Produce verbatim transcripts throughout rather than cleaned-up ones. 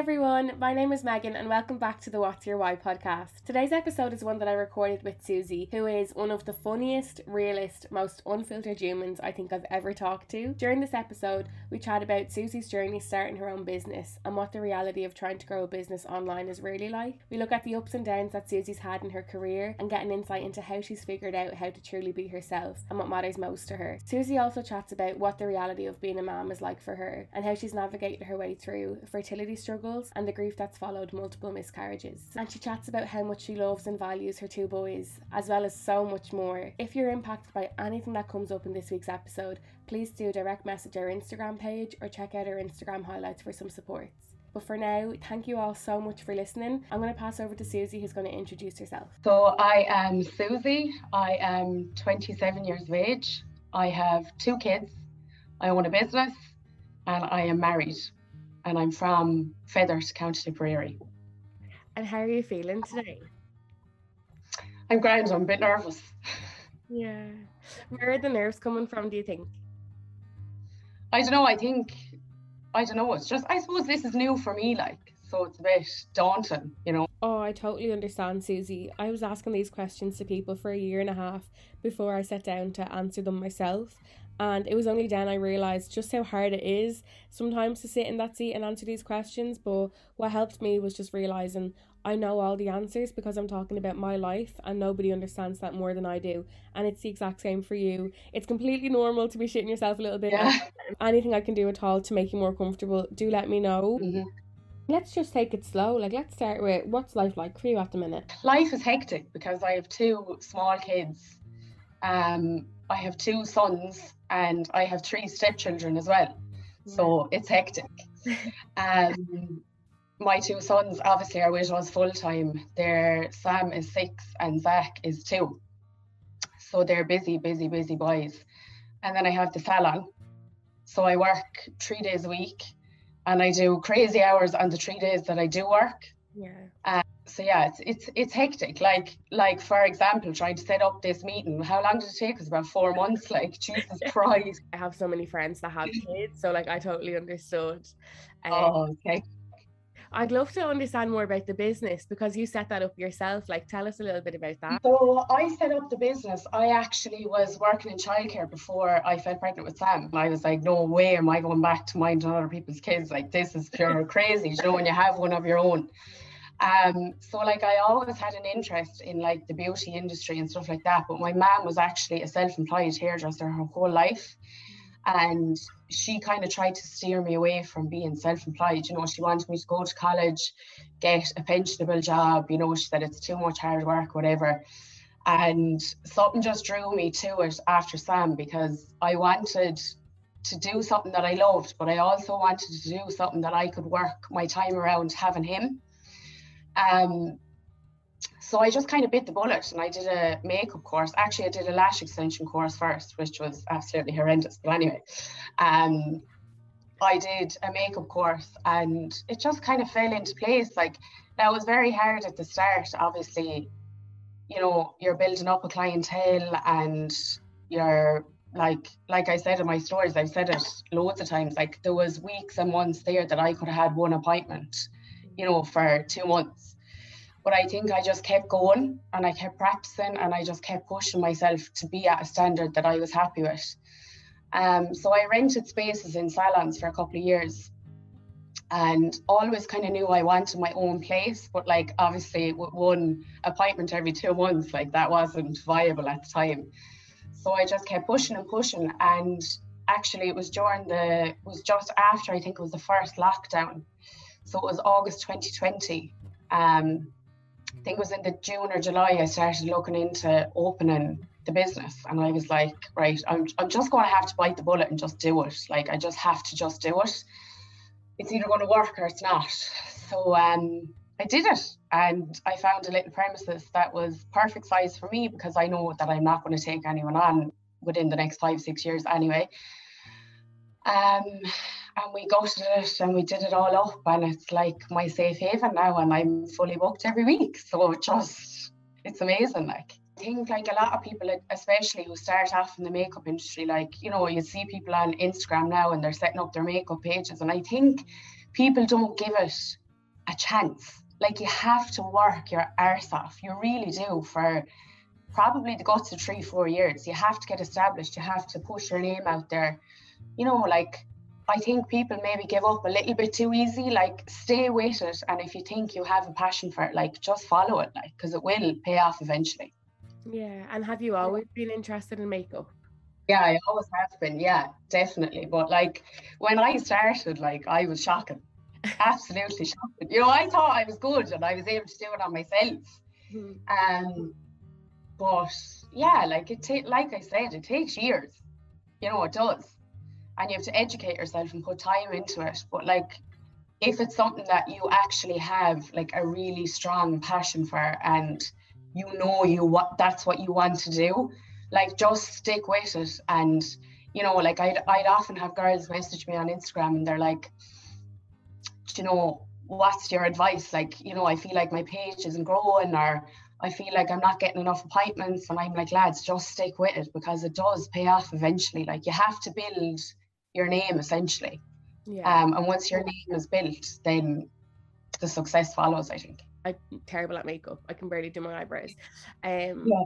everyone, my name is Megan and welcome back to the What's Your Why podcast. Today's episode is one that I recorded with Susie, who is one of the funniest, realest, most unfiltered humans I think I've ever talked to. During this episode, we chat about Susie's journey starting her own business and what the reality of trying to grow a business online is really like. We look at the ups and downs that Susie's had in her career and get an insight into how she's figured out how to truly be herself and what matters most to her. Susie also chats about what the reality of being a mom is like for her and how she's navigated her way through fertility struggles and the grief that's followed multiple miscarriages. And she chats about how much she loves and values her two boys, as well as so much more. If you're impacted by anything that comes up in this week's episode, please do direct message our Instagram page or check out our Instagram highlights for some supports. But for now, thank you all so much for listening. I'm going to pass over to Susie, who's going to introduce herself. So I am Susie. I am twenty-seven years of age. I have two kids. I own a business and I am married. And I'm from Feathers, County Tipperary. And how are you feeling today? I'm grand. I'm a bit nervous. Yeah. Where are the nerves coming from, do you think? I don't know. I think, I don't know. It's just, I suppose this is new for me, like, so it's a bit daunting, you know. Oh, I totally understand, Susie. I was asking these questions to people for a year and a half before I sat down to answer them myself. And it was only then I realised just how hard it is sometimes to sit in that seat and answer these questions. But what helped me was just realising I know all the answers because I'm talking about my life and nobody understands that more than I do. And it's the exact same for you. It's completely normal to be shitting yourself a little bit. Yeah. Anything I can do at all to make you more comfortable, do let me know. Mm-hmm. Let's just take it slow. Like, let's start with, what's life like for you at the minute? Life is hectic because I have two small kids. Um, I have two sons and I have three stepchildren as well. So it's hectic. Um, my two sons obviously are with us full time. Their Sam is six and Zach is two. So they're busy, busy, busy boys. And then I have the salon. So I work three days a week. And I do crazy hours on the three days that I do work. Yeah. Um, so yeah, it's it's it's hectic. Like like for example, trying to set up this meeting. How long did it take? It was about four months. Like Jesus Christ. I have so many friends that have kids, so like I totally understood. Um, oh, okay. I'd love to understand more about the business because you set that up yourself. Like, tell us a little bit about that. So I set up the business. I actually was working in childcare before I fell pregnant with Sam. I was like, no way am I going back to minding other people's kids. Like, this is pure crazy, you know, when you have one of your own. Um, so like I always had an interest in like the beauty industry and stuff like that. But my mom was actually a self-employed hairdresser her whole life. And she kind of tried to steer me away from being self-employed. You know, she wanted me to go to college, get a pensionable job. You know, she said it's too much hard work, whatever. And something just drew me to it after Sam because I wanted to do something that I loved, but I also wanted to do something that I could work my time around having him. Um, so I just kind of bit the bullet and I did a makeup course. Actually, I did a lash extension course first, which was absolutely horrendous. But anyway, um, I did a makeup course and it just kind of fell into place. Like, now it was very hard at the start. Obviously, you know, you're building up a clientele and you're like, like I said in my stories, I've said it loads of times, like there was weeks and months there that I could have had one appointment, you know, for two months. But I think I just kept going and I kept practicing and I just kept pushing myself to be at a standard that I was happy with. Um, so I rented spaces in salons for a couple of years and always kind of knew I wanted my own place. But like, obviously with one appointment every two months, like that wasn't viable at the time. So I just kept pushing and pushing. And actually it was during the, it was just after, I think it was the first lockdown. So it was August, twenty twenty. Um, I think it was in the June or July I started looking into opening the business and I was like, right, I'm I'm just going to have to bite the bullet and just do it. Like, I just have to just do it. It's either going to work or it's not. So um, I did it and I found a little premises that was perfect size for me because I know that I'm not going to take anyone on within the next five, six years anyway. Um, and we gutted it and we did it all up and it's like my safe haven now and I'm fully booked every week. So it just, it's amazing. Like, I think like a lot of people, especially who start off in the makeup industry, like, you know, you see people on Instagram now and they're setting up their makeup pages and I think people don't give it a chance. Like, you have to work your arse off. You really do, for probably the guts of three, four years. You have to get established. You have to push your name out there. You know, like, I think people maybe give up a little bit too easy. Like, stay with it. And if you think you have a passion for it, like, just follow it, like, because it will pay off eventually. Yeah. And have you always been interested in makeup? Yeah, I always have been. Yeah, definitely. But like, when I started, like, I was shocking. Absolutely shocking. You know, I thought I was good and I was able to do it on myself. Mm-hmm. Um, but yeah, like it ta- like I said, it takes years. You know, it does. And you have to educate yourself and put time into it. But like, if it's something that you actually have like a really strong passion for, and you know you what that's what you want to do, like, just stick with it. And, you know, like, I'd, I'd often have girls message me on Instagram and they're like, you know, what's your advice? Like, you know, I feel like my page isn't growing, or I feel like I'm not getting enough appointments. And I'm like, lads, just stick with it, because it does pay off eventually. Like, you have to build your name essentially. Yeah. Um, and once your name is built, then the success follows, I think. I'm terrible at makeup. I can barely do my eyebrows. Um, yeah.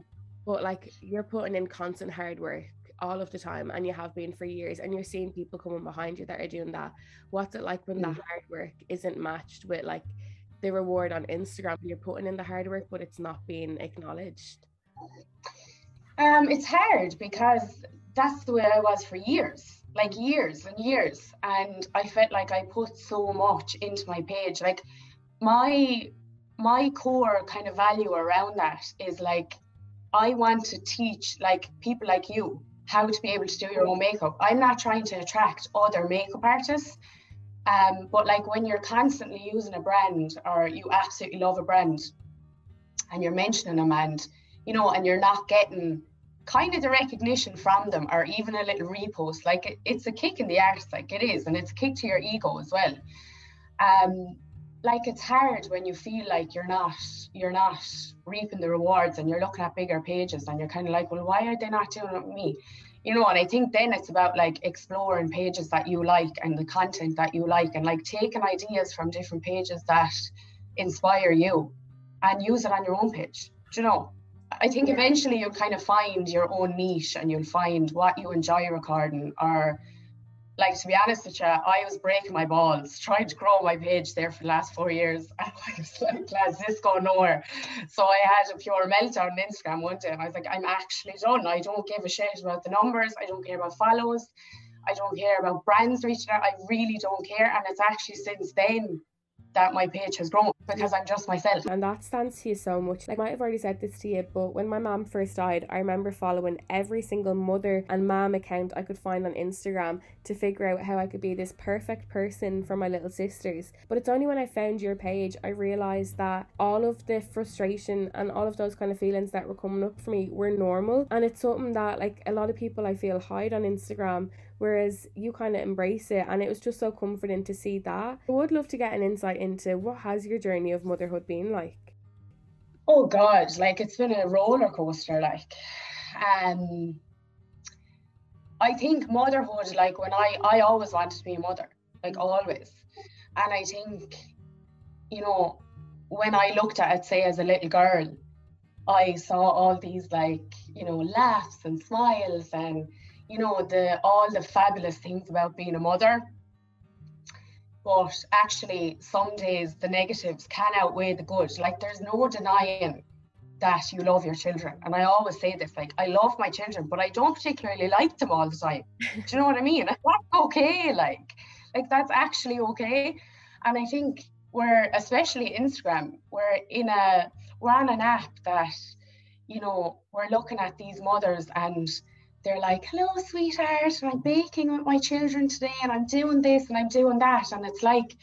But like, you're putting in constant hard work all of the time, and you have been for years, and you're seeing people coming behind you that are doing that. What's it like when mm-hmm. that hard work isn't matched with like the reward on Instagram? You're putting in the hard work, but it's not being acknowledged. Um, it's hard, because that's the way I was for years, like years and years. And I felt like I put so much into my page. Like, my, my core kind of value around that is like, I want to teach like people like you how to be able to do your own makeup. I'm not trying to attract other makeup artists, um, but like, when you're constantly using a brand, or you absolutely love a brand and you're mentioning them, and, you know, and you're not getting kind of the recognition from them, or even a little repost, like it, it's a kick in the arse, like it is, and it's a kick to your ego as well. Um, like, it's hard when you feel like you're not you're not reaping the rewards, and you're looking at bigger pages and you're kind of like, well, why are they not doing it with me? You know, and I think then it's about like exploring pages that you like, and the content that you like, and like taking ideas from different pages that inspire you and use it on your own page. Do you know? I think eventually you'll kind of find your own niche, and you'll find what you enjoy recording. Or, like, to be honest with you, I was breaking my balls trying to grow my page there for the last four years. And I was like, lads, this go nowhere. So I had a pure meltdown on Instagram one day, and I was like, I'm actually done. I don't give a shit about the numbers. I don't care about follows. I don't care about brands reaching out. I really don't care. And it's actually since then that my page has grown, because I'm just myself. And that stands to you so much. Like, I might have already said this to you, but when my mum first died, I remember following every single mother and mum account I could find on Instagram to figure out how I could be this perfect person for my little sisters. But it's only when I found your page I realised that all of the frustration and all of those kind of feelings that were coming up for me were normal. And it's something that, like, a lot of people I feel hide on Instagram, whereas you kind of embrace it, and it was just so comforting to see that. I would love to get an insight into, what has your journey of motherhood been like? Oh God, like, it's been a roller coaster. Like, um, I think motherhood, like, when I, I always wanted to be a mother, like, always. And I think, you know, when I looked at it, say, as a little girl, I saw all these, like, you know, laughs and smiles, and, you know, the all the fabulous things about being a mother. But actually, some days the negatives can outweigh the good. Like, there's no denying that you love your children. And I always say this, like, I love my children, but I don't particularly like them all the time. Do you know what I mean? That's okay. Like, like that's actually okay. And I think we're, especially Instagram, we're in a, we're on an app that, you know, we're looking at these mothers, and they're like, hello, sweetheart, and I'm baking with my children today, and I'm doing this and I'm doing that. And it's like,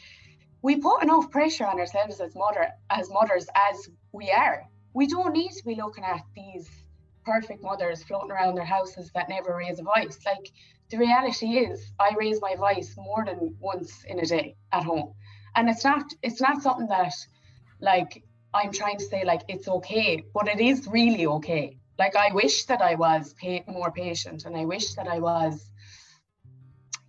we put enough pressure on ourselves as mother, as mothers as we are. We don't need to be looking at these perfect mothers floating around their houses that never raise a voice. Like, the reality is, I raise my voice more than once in a day at home. And it's not, it's not something that, like, I'm trying to say, like, it's okay, but it is really okay. Like, I wish that I was pa- more patient, and I wish that I was,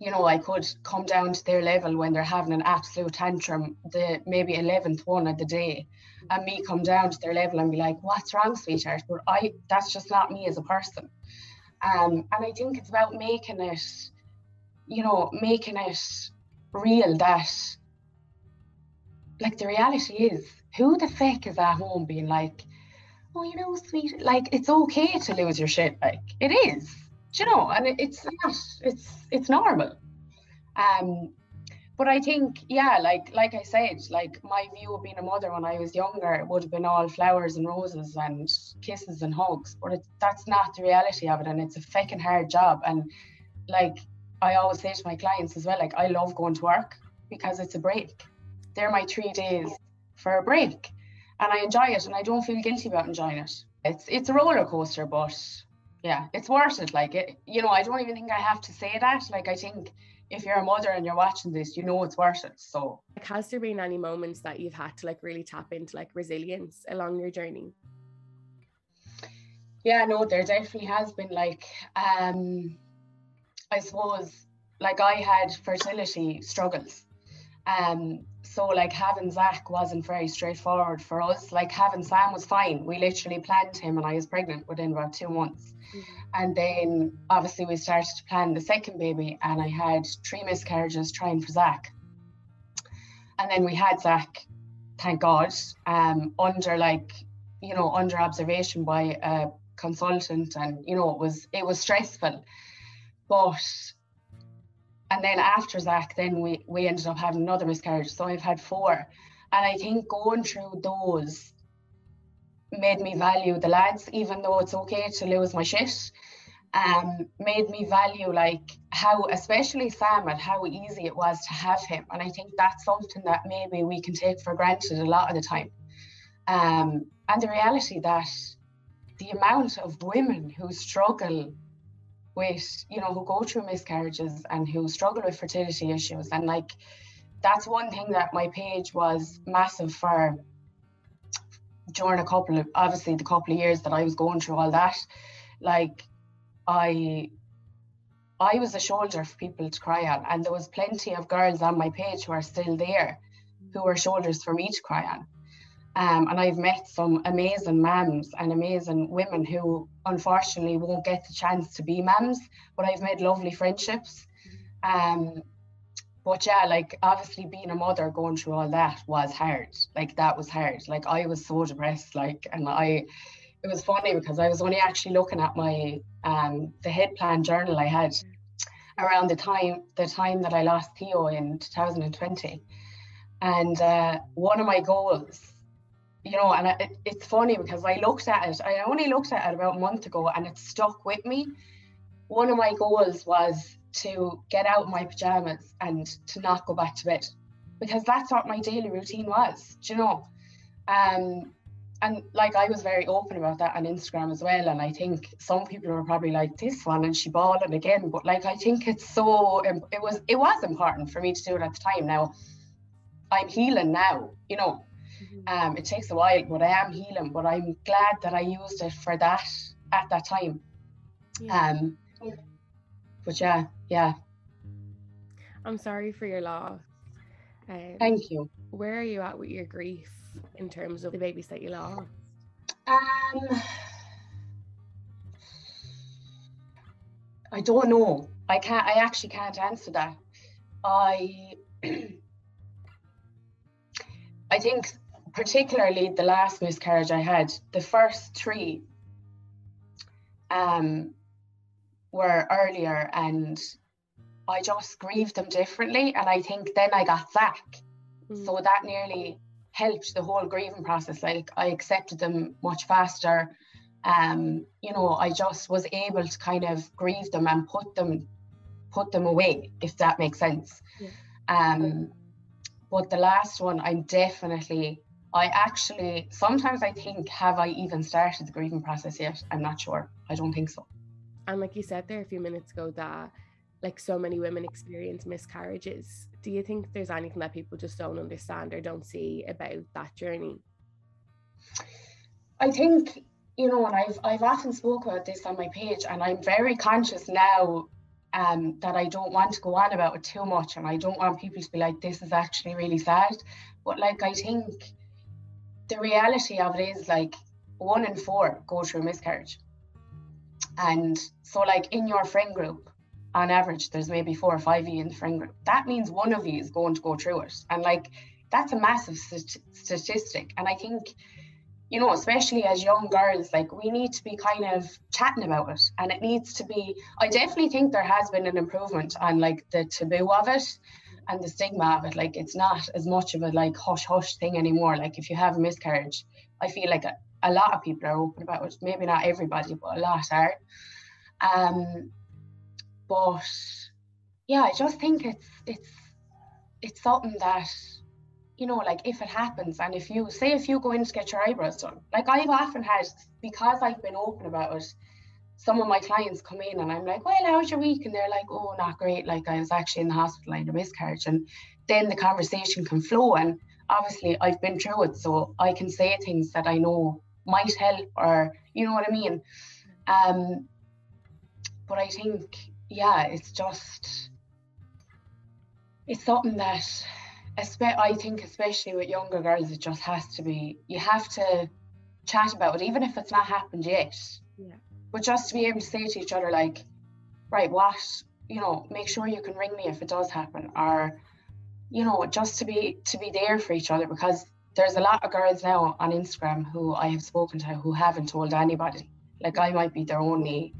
you know, I could come down to their level when they're having an absolute tantrum, the maybe eleventh one of the day, and me come down to their level and be like, what's wrong, sweetheart? But I, that's just not me as a person. Um, and I think it's about making it, you know, making it real that, like, the reality is, who the feck is at home being like, oh, you know, sweet, like, it's okay to lose your shit, like, it is. Do you know, and it's not, it's it's normal. Um, but I think, yeah, like like I said, like my view of being a mother when I was younger would have been all flowers and roses and kisses and hugs, but it, that's not the reality of it, and it's a fucking hard job. And like I always say to my clients as well, like, I love going to work because it's a break. They're my three days for a break, and I enjoy it, and I don't feel guilty about enjoying it. It's it's a roller coaster, but yeah, it's worth it. Like, it, you know, I don't even think I have to say that. Like, I think if you're a mother and you're watching this, you know it's worth it. So, like, has there been any moments that you've had to like really tap into like resilience along your journey? Yeah, no, there definitely has been. Like, um, I suppose, like, I had fertility struggles. Um, so like having Zach wasn't very straightforward for us. Like having Sam was fine. We literally planned him and I was pregnant within about two months. Mm-hmm. And then obviously we started to plan the second baby and I had three miscarriages trying for Zach. And then we had Zach, thank God, um, under like, you know, under observation by a consultant, and, you know, it was, it was stressful, but and then after Zach, then we, we ended up having another miscarriage. So I've had four. And I think going through those made me value the lads, even though it's okay to lose my shit. Um, made me value like how, especially Sam, and how easy it was to have him. And I think that's something that maybe we can take for granted a lot of the time. Um, and the reality that the amount of women who struggle with, you know, who go through miscarriages and who struggle with fertility issues. And like, that's one thing that my page was massive for during a couple of, obviously the couple of years that I was going through all that. Like, I, I was a shoulder for people to cry on. And there was plenty of girls on my page who are still there, who were shoulders for me to cry on. Um, and I've met some amazing mums and amazing women who unfortunately won't get the chance to be mums, but I've made lovely friendships. Um, but yeah, like obviously being a mother going through all that was hard. Like that was hard. Like I was so depressed, like, and I, it was funny because I was only actually looking at my, um, the Head Plan journal I had around the time, the time that I lost Theo in two thousand twenty. And uh, one of my goals, you know, and it, it's funny because I looked at it, I only looked at it about a month ago and it stuck with me. One of my goals was to get out of my pajamas and to not go back to bed, because that's what my daily routine was, do you know? Um, and like, I was very open about that on Instagram as well. And I think some people were probably like, this one and she bawling again. But like, I think it's so, it was, it was important for me to do it at the time. Now, I'm healing now, you know. Um, it takes a while, but I am healing, but I'm glad that I used it for that at that time. Yeah. Um, but yeah, yeah. I'm sorry for your loss. Um, Thank you. Where are you at with your grief in terms of the babies that you lost? Um, I don't know. I can't, I actually can't answer that. I, I think particularly the last miscarriage I had, the first three um, were earlier and I just grieved them differently. And I think then I got Zach. Mm-hmm. So that nearly helped the whole grieving process. Like I accepted them much faster. Um, you know, I just was able to kind of grieve them and put them, put them away, if that makes sense. Yeah. Um, but the last one, I'm definitely, I actually, sometimes I think, have I even started the grieving process yet? I'm not sure. I don't think so. And like you said there a few minutes ago that like so many women experience miscarriages. Do you think there's anything that people just don't understand or don't see about that journey? I think, you know, and I've, I've often spoke about this on my page, and I'm very conscious now um, that I don't want to go on about it too much, and I don't want people to be like, this is actually really sad. But like, I think the reality of it is like one in four go through miscarriage. And so like in your friend group, on average, there's maybe four or five of you in the friend group. That means one of you is going to go through it. And like, that's a massive st- statistic. And I think, you know, especially as young girls, like we need to be kind of chatting about it, and it needs to be, I definitely think there has been an improvement on like the taboo of it and the stigma of it. Like it's not as much of a like hush hush thing anymore. Like if you have a miscarriage, I feel like a, a lot of people are open about it. Maybe not everybody, but a lot are. Um, but yeah, I just think it's it's it's something that, you know, like if it happens, and if you say if you go in to get your eyebrows done, like I've often had, because I've been open about it, some of my clients come in and I'm like, well, how's your week? And they're like, oh, not great. Like I was actually in the hospital, I had a miscarriage. And then the conversation can flow. And obviously I've been through it, so I can say things that I know might help, or, you know what I mean? Um, but I think, yeah, it's just, it's something that, I think especially with younger girls, it just has to be, you have to chat about it, even if it's not happened yet. Yeah. But just to be able to say to each other, like, right, what, you know, make sure you can ring me if it does happen, or, you know, just to be to be there for each other, because there's a lot of girls now on Instagram who I have spoken to who haven't told anybody. Like I might be their only,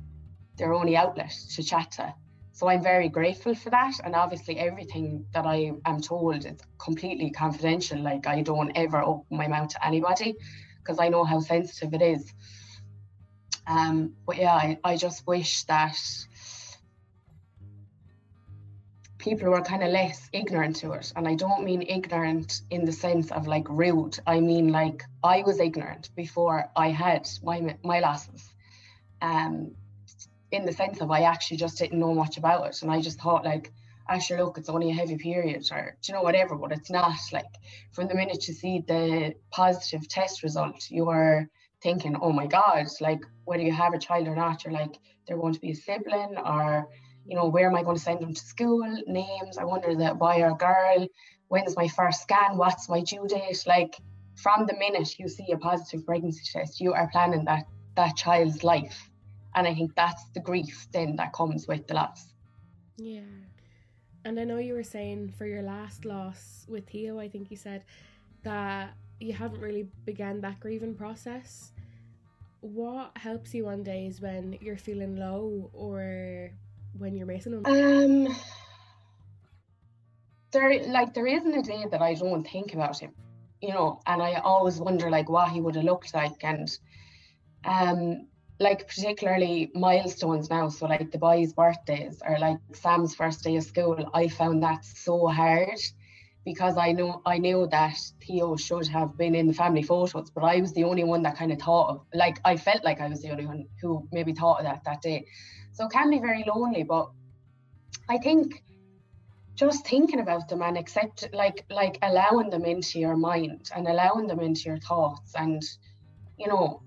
their only outlet to chat to. So I'm very grateful for that. And obviously everything that I am told is completely confidential. Like I don't ever open my mouth to anybody because I know how sensitive it is. Um, but yeah, I, I just wish that people were kind of less ignorant to it. And I don't mean ignorant in the sense of like rude. I mean, like I was ignorant before I had my, my losses. Um, in the sense of I actually just didn't know much about it, and I just thought like, actually look, it's only a heavy period, or you know, whatever. But it's not. Like from the minute you see the positive test result, you are thinking, oh my god, like whether you have a child or not, you're like, they're going to be a sibling, or you know, where am I going to send them to school, names, I wonder, that boy or girl, when's my first scan, what's my due date? Like from the minute you see a positive pregnancy test, you are planning that that child's life. And I think that's the grief then that comes with the loss. Yeah. And I know you were saying for your last loss with Theo, I think you said that you haven't really began that grieving process. What helps you on days when you're feeling low or when you're missing them? Um, there, like, there isn't a day that I don't think about him, you know, and I always wonder, like, what he would have looked like. And, um, like particularly milestones now, so like the boys' birthdays or like Sam's first day of school, I found that so hard because I know I knew that Theo should have been in the family photos, but I was the only one that kind of thought of, like I felt like I was the only one who maybe thought of that that day. So it can be very lonely, but I think just thinking about them and accept like like allowing them into your mind and allowing them into your thoughts, and you know,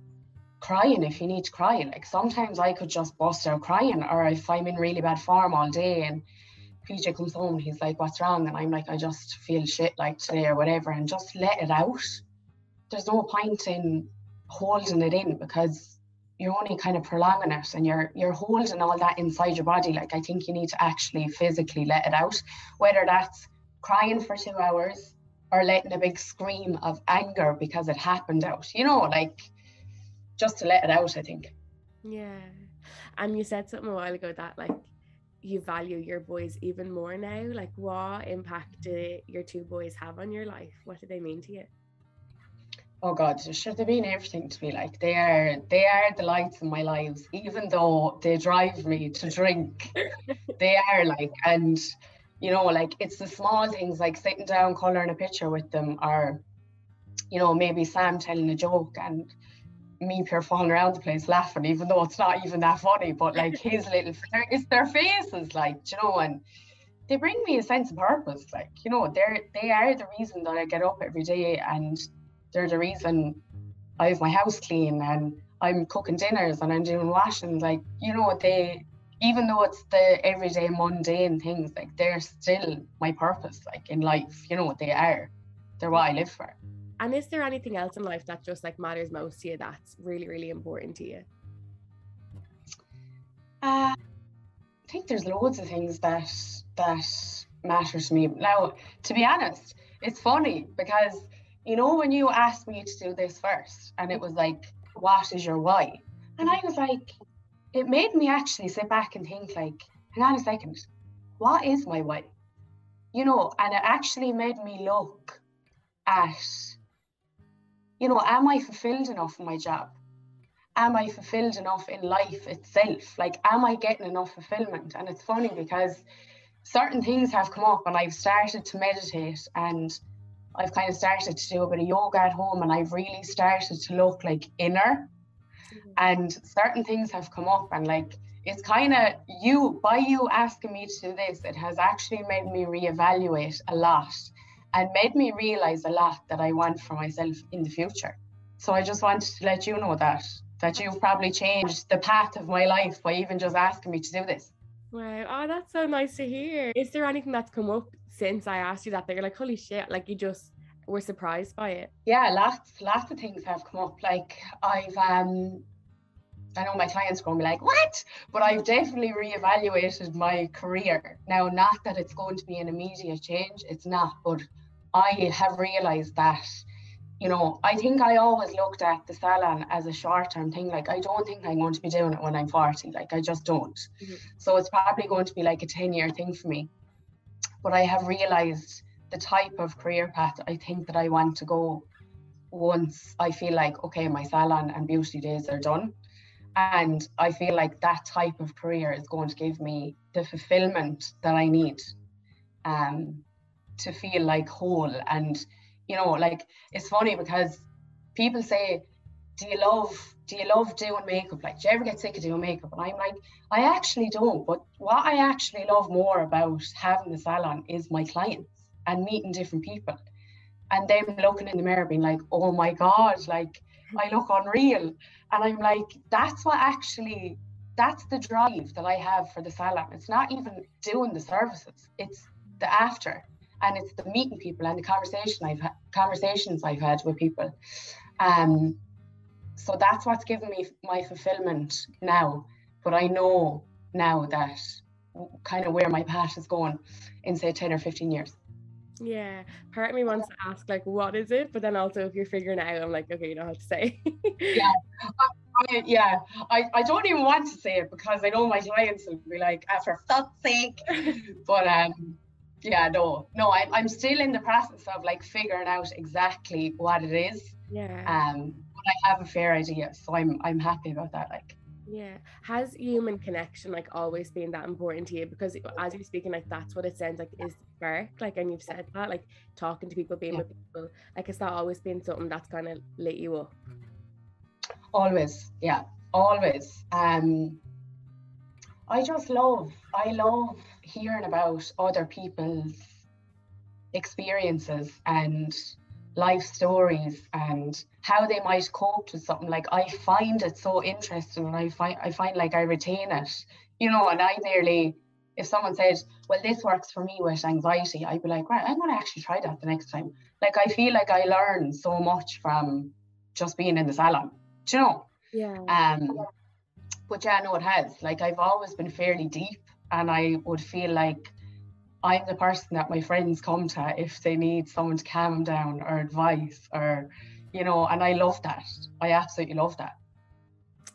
crying if you need to cry. Like sometimes I could just bust out crying, or if I'm in really bad form all day and P J comes home and he's like, what's wrong? And I'm like, I just feel shit like today or whatever, and just let it out. There's no point in holding it in because you're only kind of prolonging it, and you're you're holding all that inside your body. Like I think you need to actually physically let it out, whether that's crying for two hours or letting a big scream of anger because it happened out, you know, like just to let it out, I think. Yeah. And you said something a while ago that like you value your boys even more now. Like what impact did your two boys have on your life? What did they mean to you? Oh God, sure, they mean everything to me. Like they are they are the lights in my lives, even though they drive me to drink. They are like, and you know, like it's the small things like sitting down colouring a picture with them, or you know, maybe Sam telling a joke and me pure falling around the place laughing, even though it's not even that funny, but like his little, it's their faces, like, you know, and they bring me a sense of purpose. Like, you know, they're they are the reason that I get up every day, and they're the reason I have my house clean, and I'm cooking dinners, and I'm doing washing. Like, you know, they even though it's the everyday mundane things, like, they're still my purpose, like, in life, you know what they are, they're what I live for. And is there anything else in life that just, like, matters most to you, that's really, really important to you? Uh, I think there's loads of things that that matter to me. Now, to be honest, it's funny because, you know, when you asked me to do this first and it was like, what is your why? And I was like, it made me actually sit back and think, like, hang on a second, what is my why? You know, and it actually made me look at, you know, am I fulfilled enough in my job? Am I fulfilled enough in life itself? Like, am I getting enough fulfillment? And it's funny because certain things have come up and I've started to meditate and I've kind of started to do a bit of yoga at home, and I've really started to look, like, inner. Mm-hmm. And certain things have come up, and, like, it's kind of you, by you asking me to do this, it has actually made me reevaluate a lot and made me realize a lot that I want for myself in the future. So I just wanted to let you know that, that you've probably changed the path of my life by even just asking me to do this. Wow. Oh, that's so nice to hear. Is there anything that's come up since I asked you that, that you're like, holy shit, like, you just were surprised by it? Yeah, lots, lots of things have come up. Like, I've, um, I know my clients are going to be like, what? But I've definitely reevaluated my career. Now, not that it's going to be an immediate change, it's not, but I have realised that, you know, I think I always looked at the salon as a short-term thing. Like, I don't think I'm going to be doing it when I'm forty. Like, I just don't. Mm-hmm. So it's probably going to be like a ten-year thing for me. But I have realised the type of career path I think that I want to go once I feel like, okay, my salon and beauty days are done. And I feel like that type of career is going to give me the fulfilment that I need um, to feel, like, whole. And, you know, like, it's funny because people say, do you love, do you love doing makeup? Like, do you ever get sick of doing makeup? And I'm like, I actually don't. But what I actually love more about having the salon is my clients and meeting different people and them looking in the mirror being like, oh my God, like, I look unreal. And I'm like, that's what actually, that's the drive that I have for the salon. It's not even doing the services. It's the after. And it's the meeting people and the conversation I've ha- conversations I've had with people. Um, so that's what's given me my fulfillment now. But I know now that kind of where my path is going in, say, ten or fifteen years. Yeah. Part of me wants to ask, like, what is it? But then also, if you're figuring it out, I'm like, okay, you don't have to say. Yeah. I, yeah. I, I don't even want to say it because I know my clients will be like, ah, for fuck's sake. But, um, yeah, no, no, I, I'm still in the process of, like, figuring out exactly what it is. Yeah. Um, but I have a fair idea, so I'm I'm happy about that. Like, yeah, has human connection, like, always been that important to you? Because as you're speaking, like, that's what it sounds like is the spark. Like, and you've said that, like, talking to people, being yeah. with people, like, has that always been something that's kind of lit you up? Always, yeah, always. Um, I just love, I love hearing about other people's experiences and life stories and how they might cope with something. Like, I find it so interesting, and I find, I find like I retain it, you know, and I nearly, if someone said, well, this works for me with anxiety, I'd be like, right, I'm going to actually try that the next time. Like, I feel like I learn so much from just being in the salon, do you know? Yeah. Um, but yeah, no, it has. Like, I've always been fairly deep, and I would feel like I'm the person that my friends come to if they need someone to calm them down or advice, or, you know, and I love that. I absolutely love that.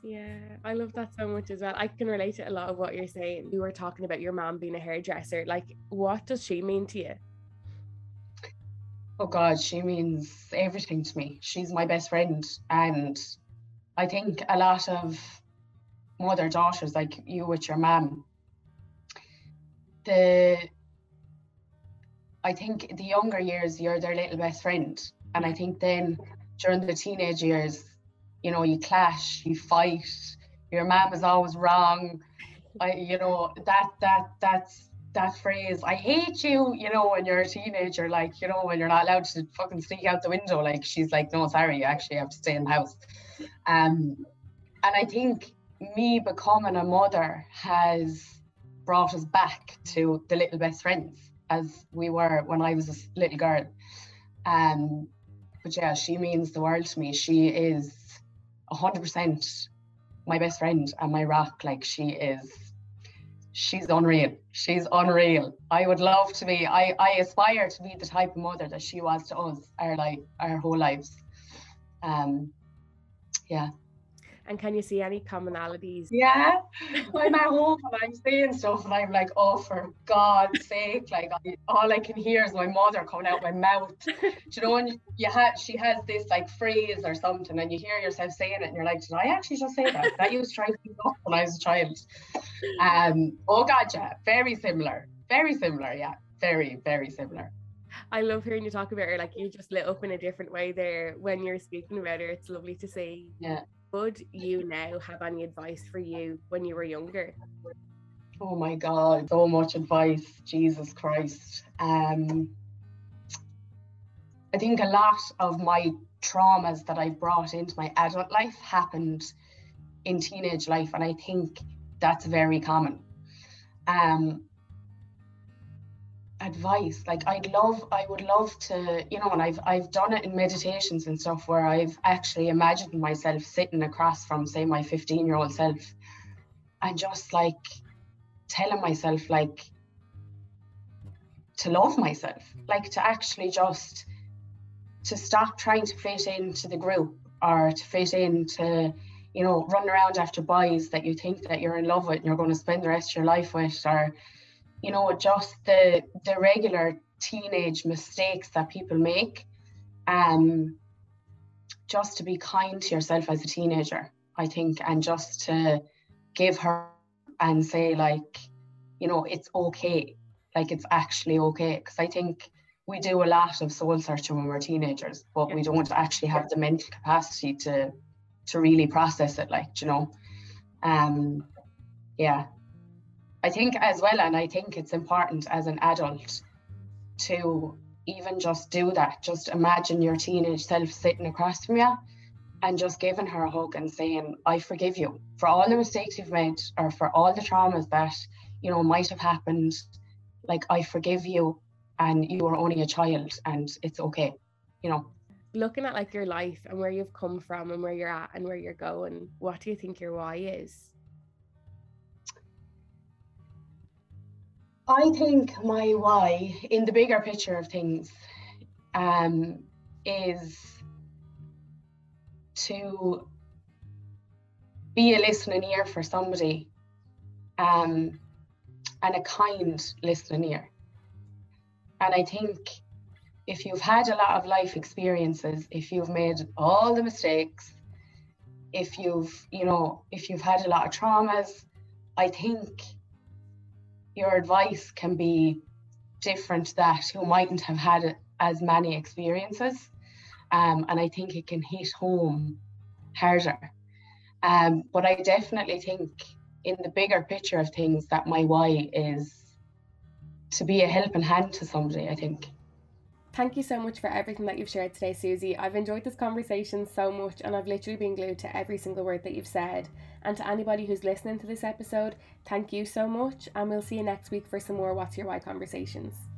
Yeah, I love that so much as well. I can relate to a lot of what you're saying. You were talking about your mom being a hairdresser. Like, what does she mean to you? Oh God, she means everything to me. She's my best friend. And I think a lot of mother daughters, like you with your mom, the I think the younger years you're their little best friend, and I think then during the teenage years, you know, you clash, you fight, your mom is always wrong. I you know that that that's that phrase, I hate you, you know, when you're a teenager, like, you know, when you're not allowed to fucking sneak out the window, like, she's like, no, sorry, you actually have to stay in the house. Um and I think me becoming a mother has brought us back to the little best friends as we were when I was a little girl. Um, but yeah, she means the world to me. She is one hundred percent my best friend and my rock. Like, she is, she's unreal. She's unreal. I would love to be, I, I aspire to be the type of mother that she was to us our, life, our whole lives. Um, yeah. And can you see any commonalities? Yeah, I'm at home and I'm saying stuff and I'm like, oh, for God's sake, like I, all I can hear is my mother coming out my mouth. Do you know, and you ha- she has this like phrase or something and you hear yourself saying it and you're like, did I actually just say that? That used to drive me up when I was a child. Um, oh, God, yeah, very similar, very similar, yeah, very, very similar. I love hearing you talk about her, like you just lit up in a different way there when you're speaking about her. It's lovely to see. Yeah. Would you now have any advice for you when you were younger? Oh my God, so much advice, Jesus Christ. Um, I think a lot of my traumas that I've brought into my adult life happened in teenage life, and I think that's very common. Um, advice, like I'd love, I would love to, you know, and I've I've done it in meditations and stuff where I've actually imagined myself sitting across from, say, my fifteen year old self and just like telling myself like to love myself, like to actually just to stop trying to fit into the group or to fit into, you know, running around after boys that you think that you're in love with and you're going to spend the rest of your life with, or you know, just the the regular teenage mistakes that people make. Um, just to be kind to yourself as a teenager, I think, and just to give her and say like, you know, it's okay, like it's actually okay. Because I think we do a lot of soul searching when we're teenagers, but yeah. we don't actually have the mental capacity to to really process it, like, you know. Um, yeah. I think as well, and I think it's important as an adult to even just do that. Just imagine your teenage self sitting across from you and just giving her a hug and saying, I forgive you for all the mistakes you've made or for all the traumas that, you know, might have happened. Like, I forgive you, and you are only a child and it's okay, you know. Looking at like your life and where you've come from and where you're at and where you're going, what do you think your why is? I think my why, in the bigger picture of things, um, is to be a listening ear for somebody, um, and a kind listening ear. And I think if you've had a lot of life experiences, if you've made all the mistakes, if you've, you know, if you've had a lot of traumas, I think your advice can be different to that who mightn't have had as many experiences. Um, and I think it can hit home harder. Um, but I definitely think in the bigger picture of things that my why is to be a helping hand to somebody, I think. Thank you so much for everything that you've shared today, Susie. I've enjoyed this conversation so much, and I've literally been glued to every single word that you've said. And to anybody who's listening to this episode, thank you so much, and we'll see you next week for some more What's Your Why conversations.